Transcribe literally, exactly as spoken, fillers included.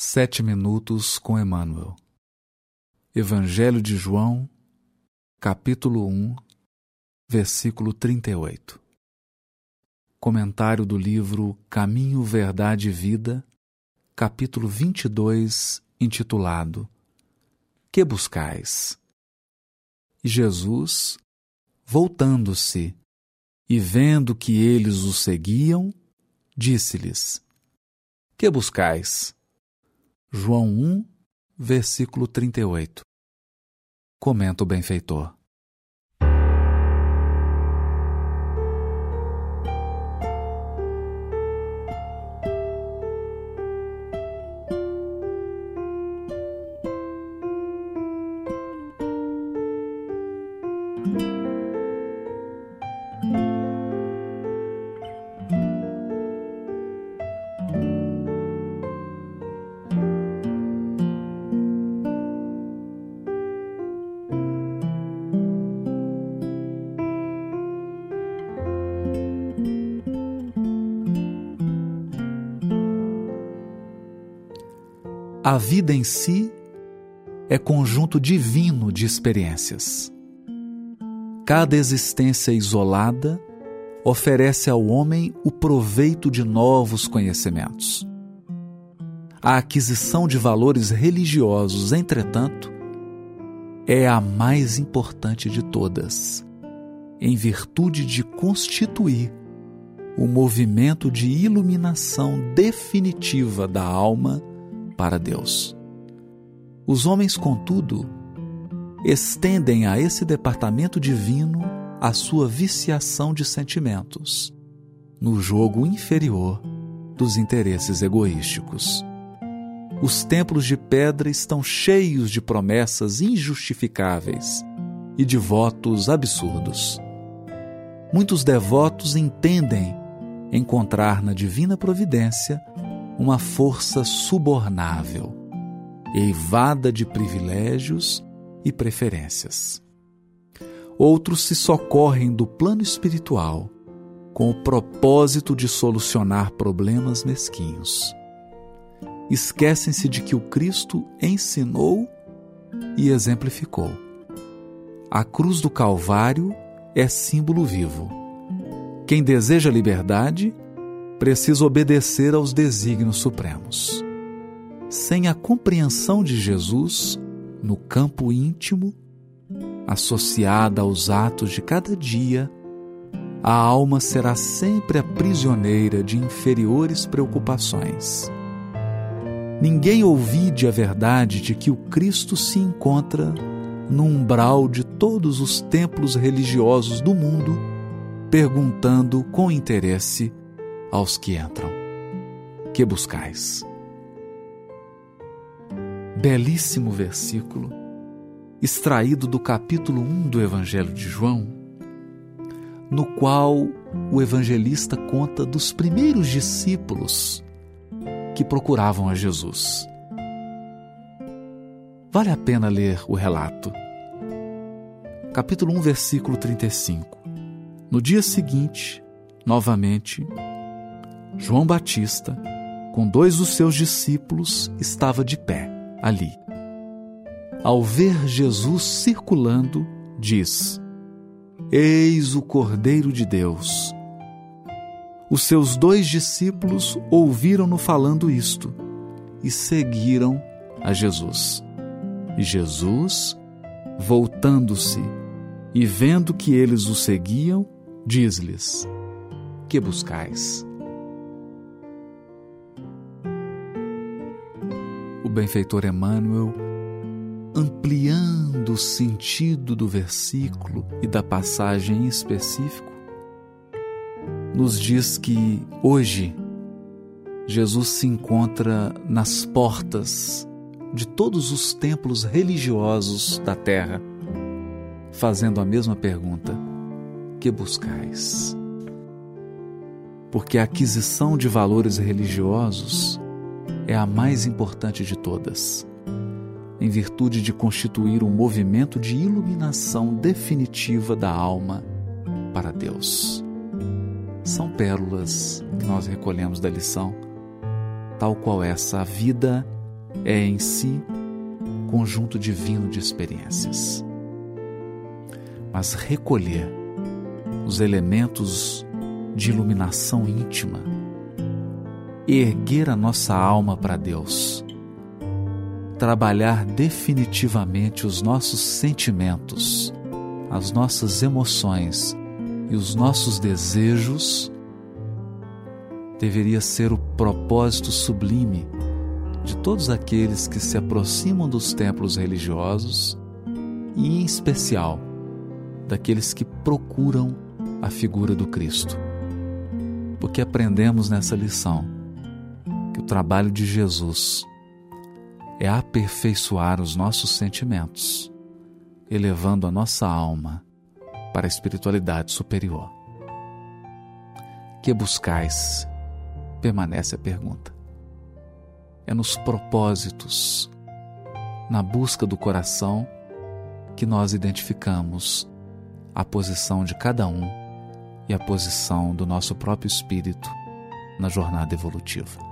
Sete Minutos com Emmanuel. Evangelho de João, capítulo um, versículo trinta e oito. Comentário do livro Caminho, Verdade e Vida, capítulo vinte e dois, intitulado Que buscais? E Jesus, voltando-se e vendo que eles o seguiam, disse-lhes: Que buscais? João um, versículo trinta e oito. Comenta o benfeitor. A vida em si é conjunto divino de experiências. Cada existência isolada oferece ao homem o proveito de novos conhecimentos. A aquisição de valores religiosos, entretanto, é a mais importante de todas, em virtude de constituir o movimento de iluminação definitiva da alma para Deus. Os homens, contudo, estendem a esse departamento divino a sua viciação de sentimentos, no jogo inferior dos interesses egoísticos. Os templos de pedra estão cheios de promessas injustificáveis e de votos absurdos. Muitos devotos entendem encontrar na divina providência uma força subornável, eivada de privilégios e preferências. Outros se socorrem do plano espiritual com o propósito de solucionar problemas mesquinhos. Esquecem-se de que o Cristo ensinou e exemplificou. A cruz do Calvário é símbolo vivo. Quem deseja liberdade precisa obedecer aos desígnios supremos. Sem a compreensão de Jesus no campo íntimo, associada aos atos de cada dia, a alma será sempre a prisioneira de inferiores preocupações. Ninguém ouvide a verdade de que o Cristo se encontra no umbral de todos os templos religiosos do mundo, perguntando com interesse aos que entram: que buscais? Belíssimo versículo, extraído do capítulo um do Evangelho de João, no qual o evangelista conta dos primeiros discípulos que procuravam a Jesus. Vale a pena ler o relato. Capítulo um, versículo trinta e cinco. No dia seguinte, novamente, João Batista, com dois dos seus discípulos, estava de pé ali. Ao ver Jesus circulando, diz: Eis o Cordeiro de Deus. Os seus dois discípulos ouviram-no falando isto e seguiram a Jesus. E Jesus, voltando-se e vendo que eles o seguiam, diz-lhes: Que buscais? O benfeitor Emmanuel, ampliando o sentido do versículo e da passagem em específico, nos diz que hoje Jesus se encontra nas portas de todos os templos religiosos da terra, fazendo a mesma pergunta: que buscais? Porque a aquisição de valores religiosos é a mais importante de todas, em virtude de constituir um movimento de iluminação definitiva da alma para Deus. São pérolas que nós recolhemos da lição, tal qual essa: a vida é em si conjunto divino de experiências. Mas recolher os elementos de iluminação íntima, erguer a nossa alma para Deus, trabalhar definitivamente os nossos sentimentos, as nossas emoções e os nossos desejos deveria ser o propósito sublime de todos aqueles que se aproximam dos templos religiosos e, em especial, daqueles que procuram a figura do Cristo. Porque aprendemos nessa lição que o trabalho de Jesus é aperfeiçoar os nossos sentimentos, elevando a nossa alma para a espiritualidade superior. Que buscais? Permanece a pergunta. É nos propósitos, na busca do coração, que nós identificamos a posição de cada um e a posição do nosso próprio espírito na jornada evolutiva.